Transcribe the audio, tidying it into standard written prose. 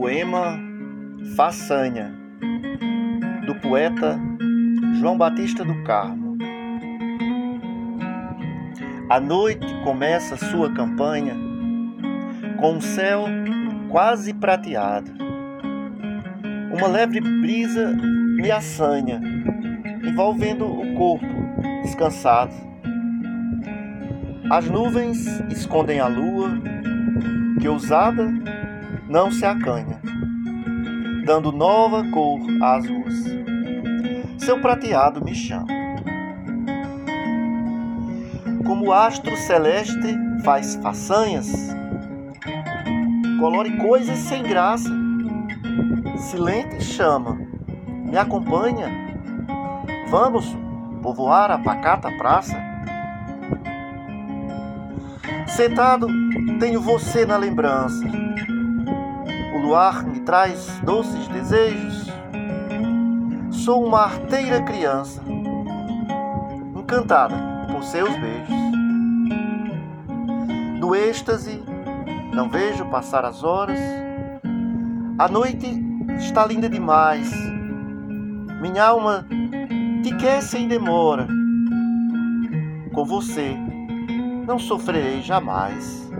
poema Façanha, do poeta João Batista do Carmo. A noite começa sua campanha com o céu quase prateado. Uma leve brisa me assanha, envolvendo o corpo descansado. As nuvens escondem a lua, que ousada não se acanha, dando nova cor às ruas. Seu prateado me chama. Como o astro celeste faz façanhas, colore coisas sem graça, silente e chama, me acompanha. Vamos povoar a pacata praça. Sentado tenho você na lembrança, o luar me traz doces desejos. Sou uma arteira criança, encantada por seus beijos. No êxtase não vejo passar as horas. A noite está linda demais, minha alma te quer sem demora. Com você não sofrerei jamais.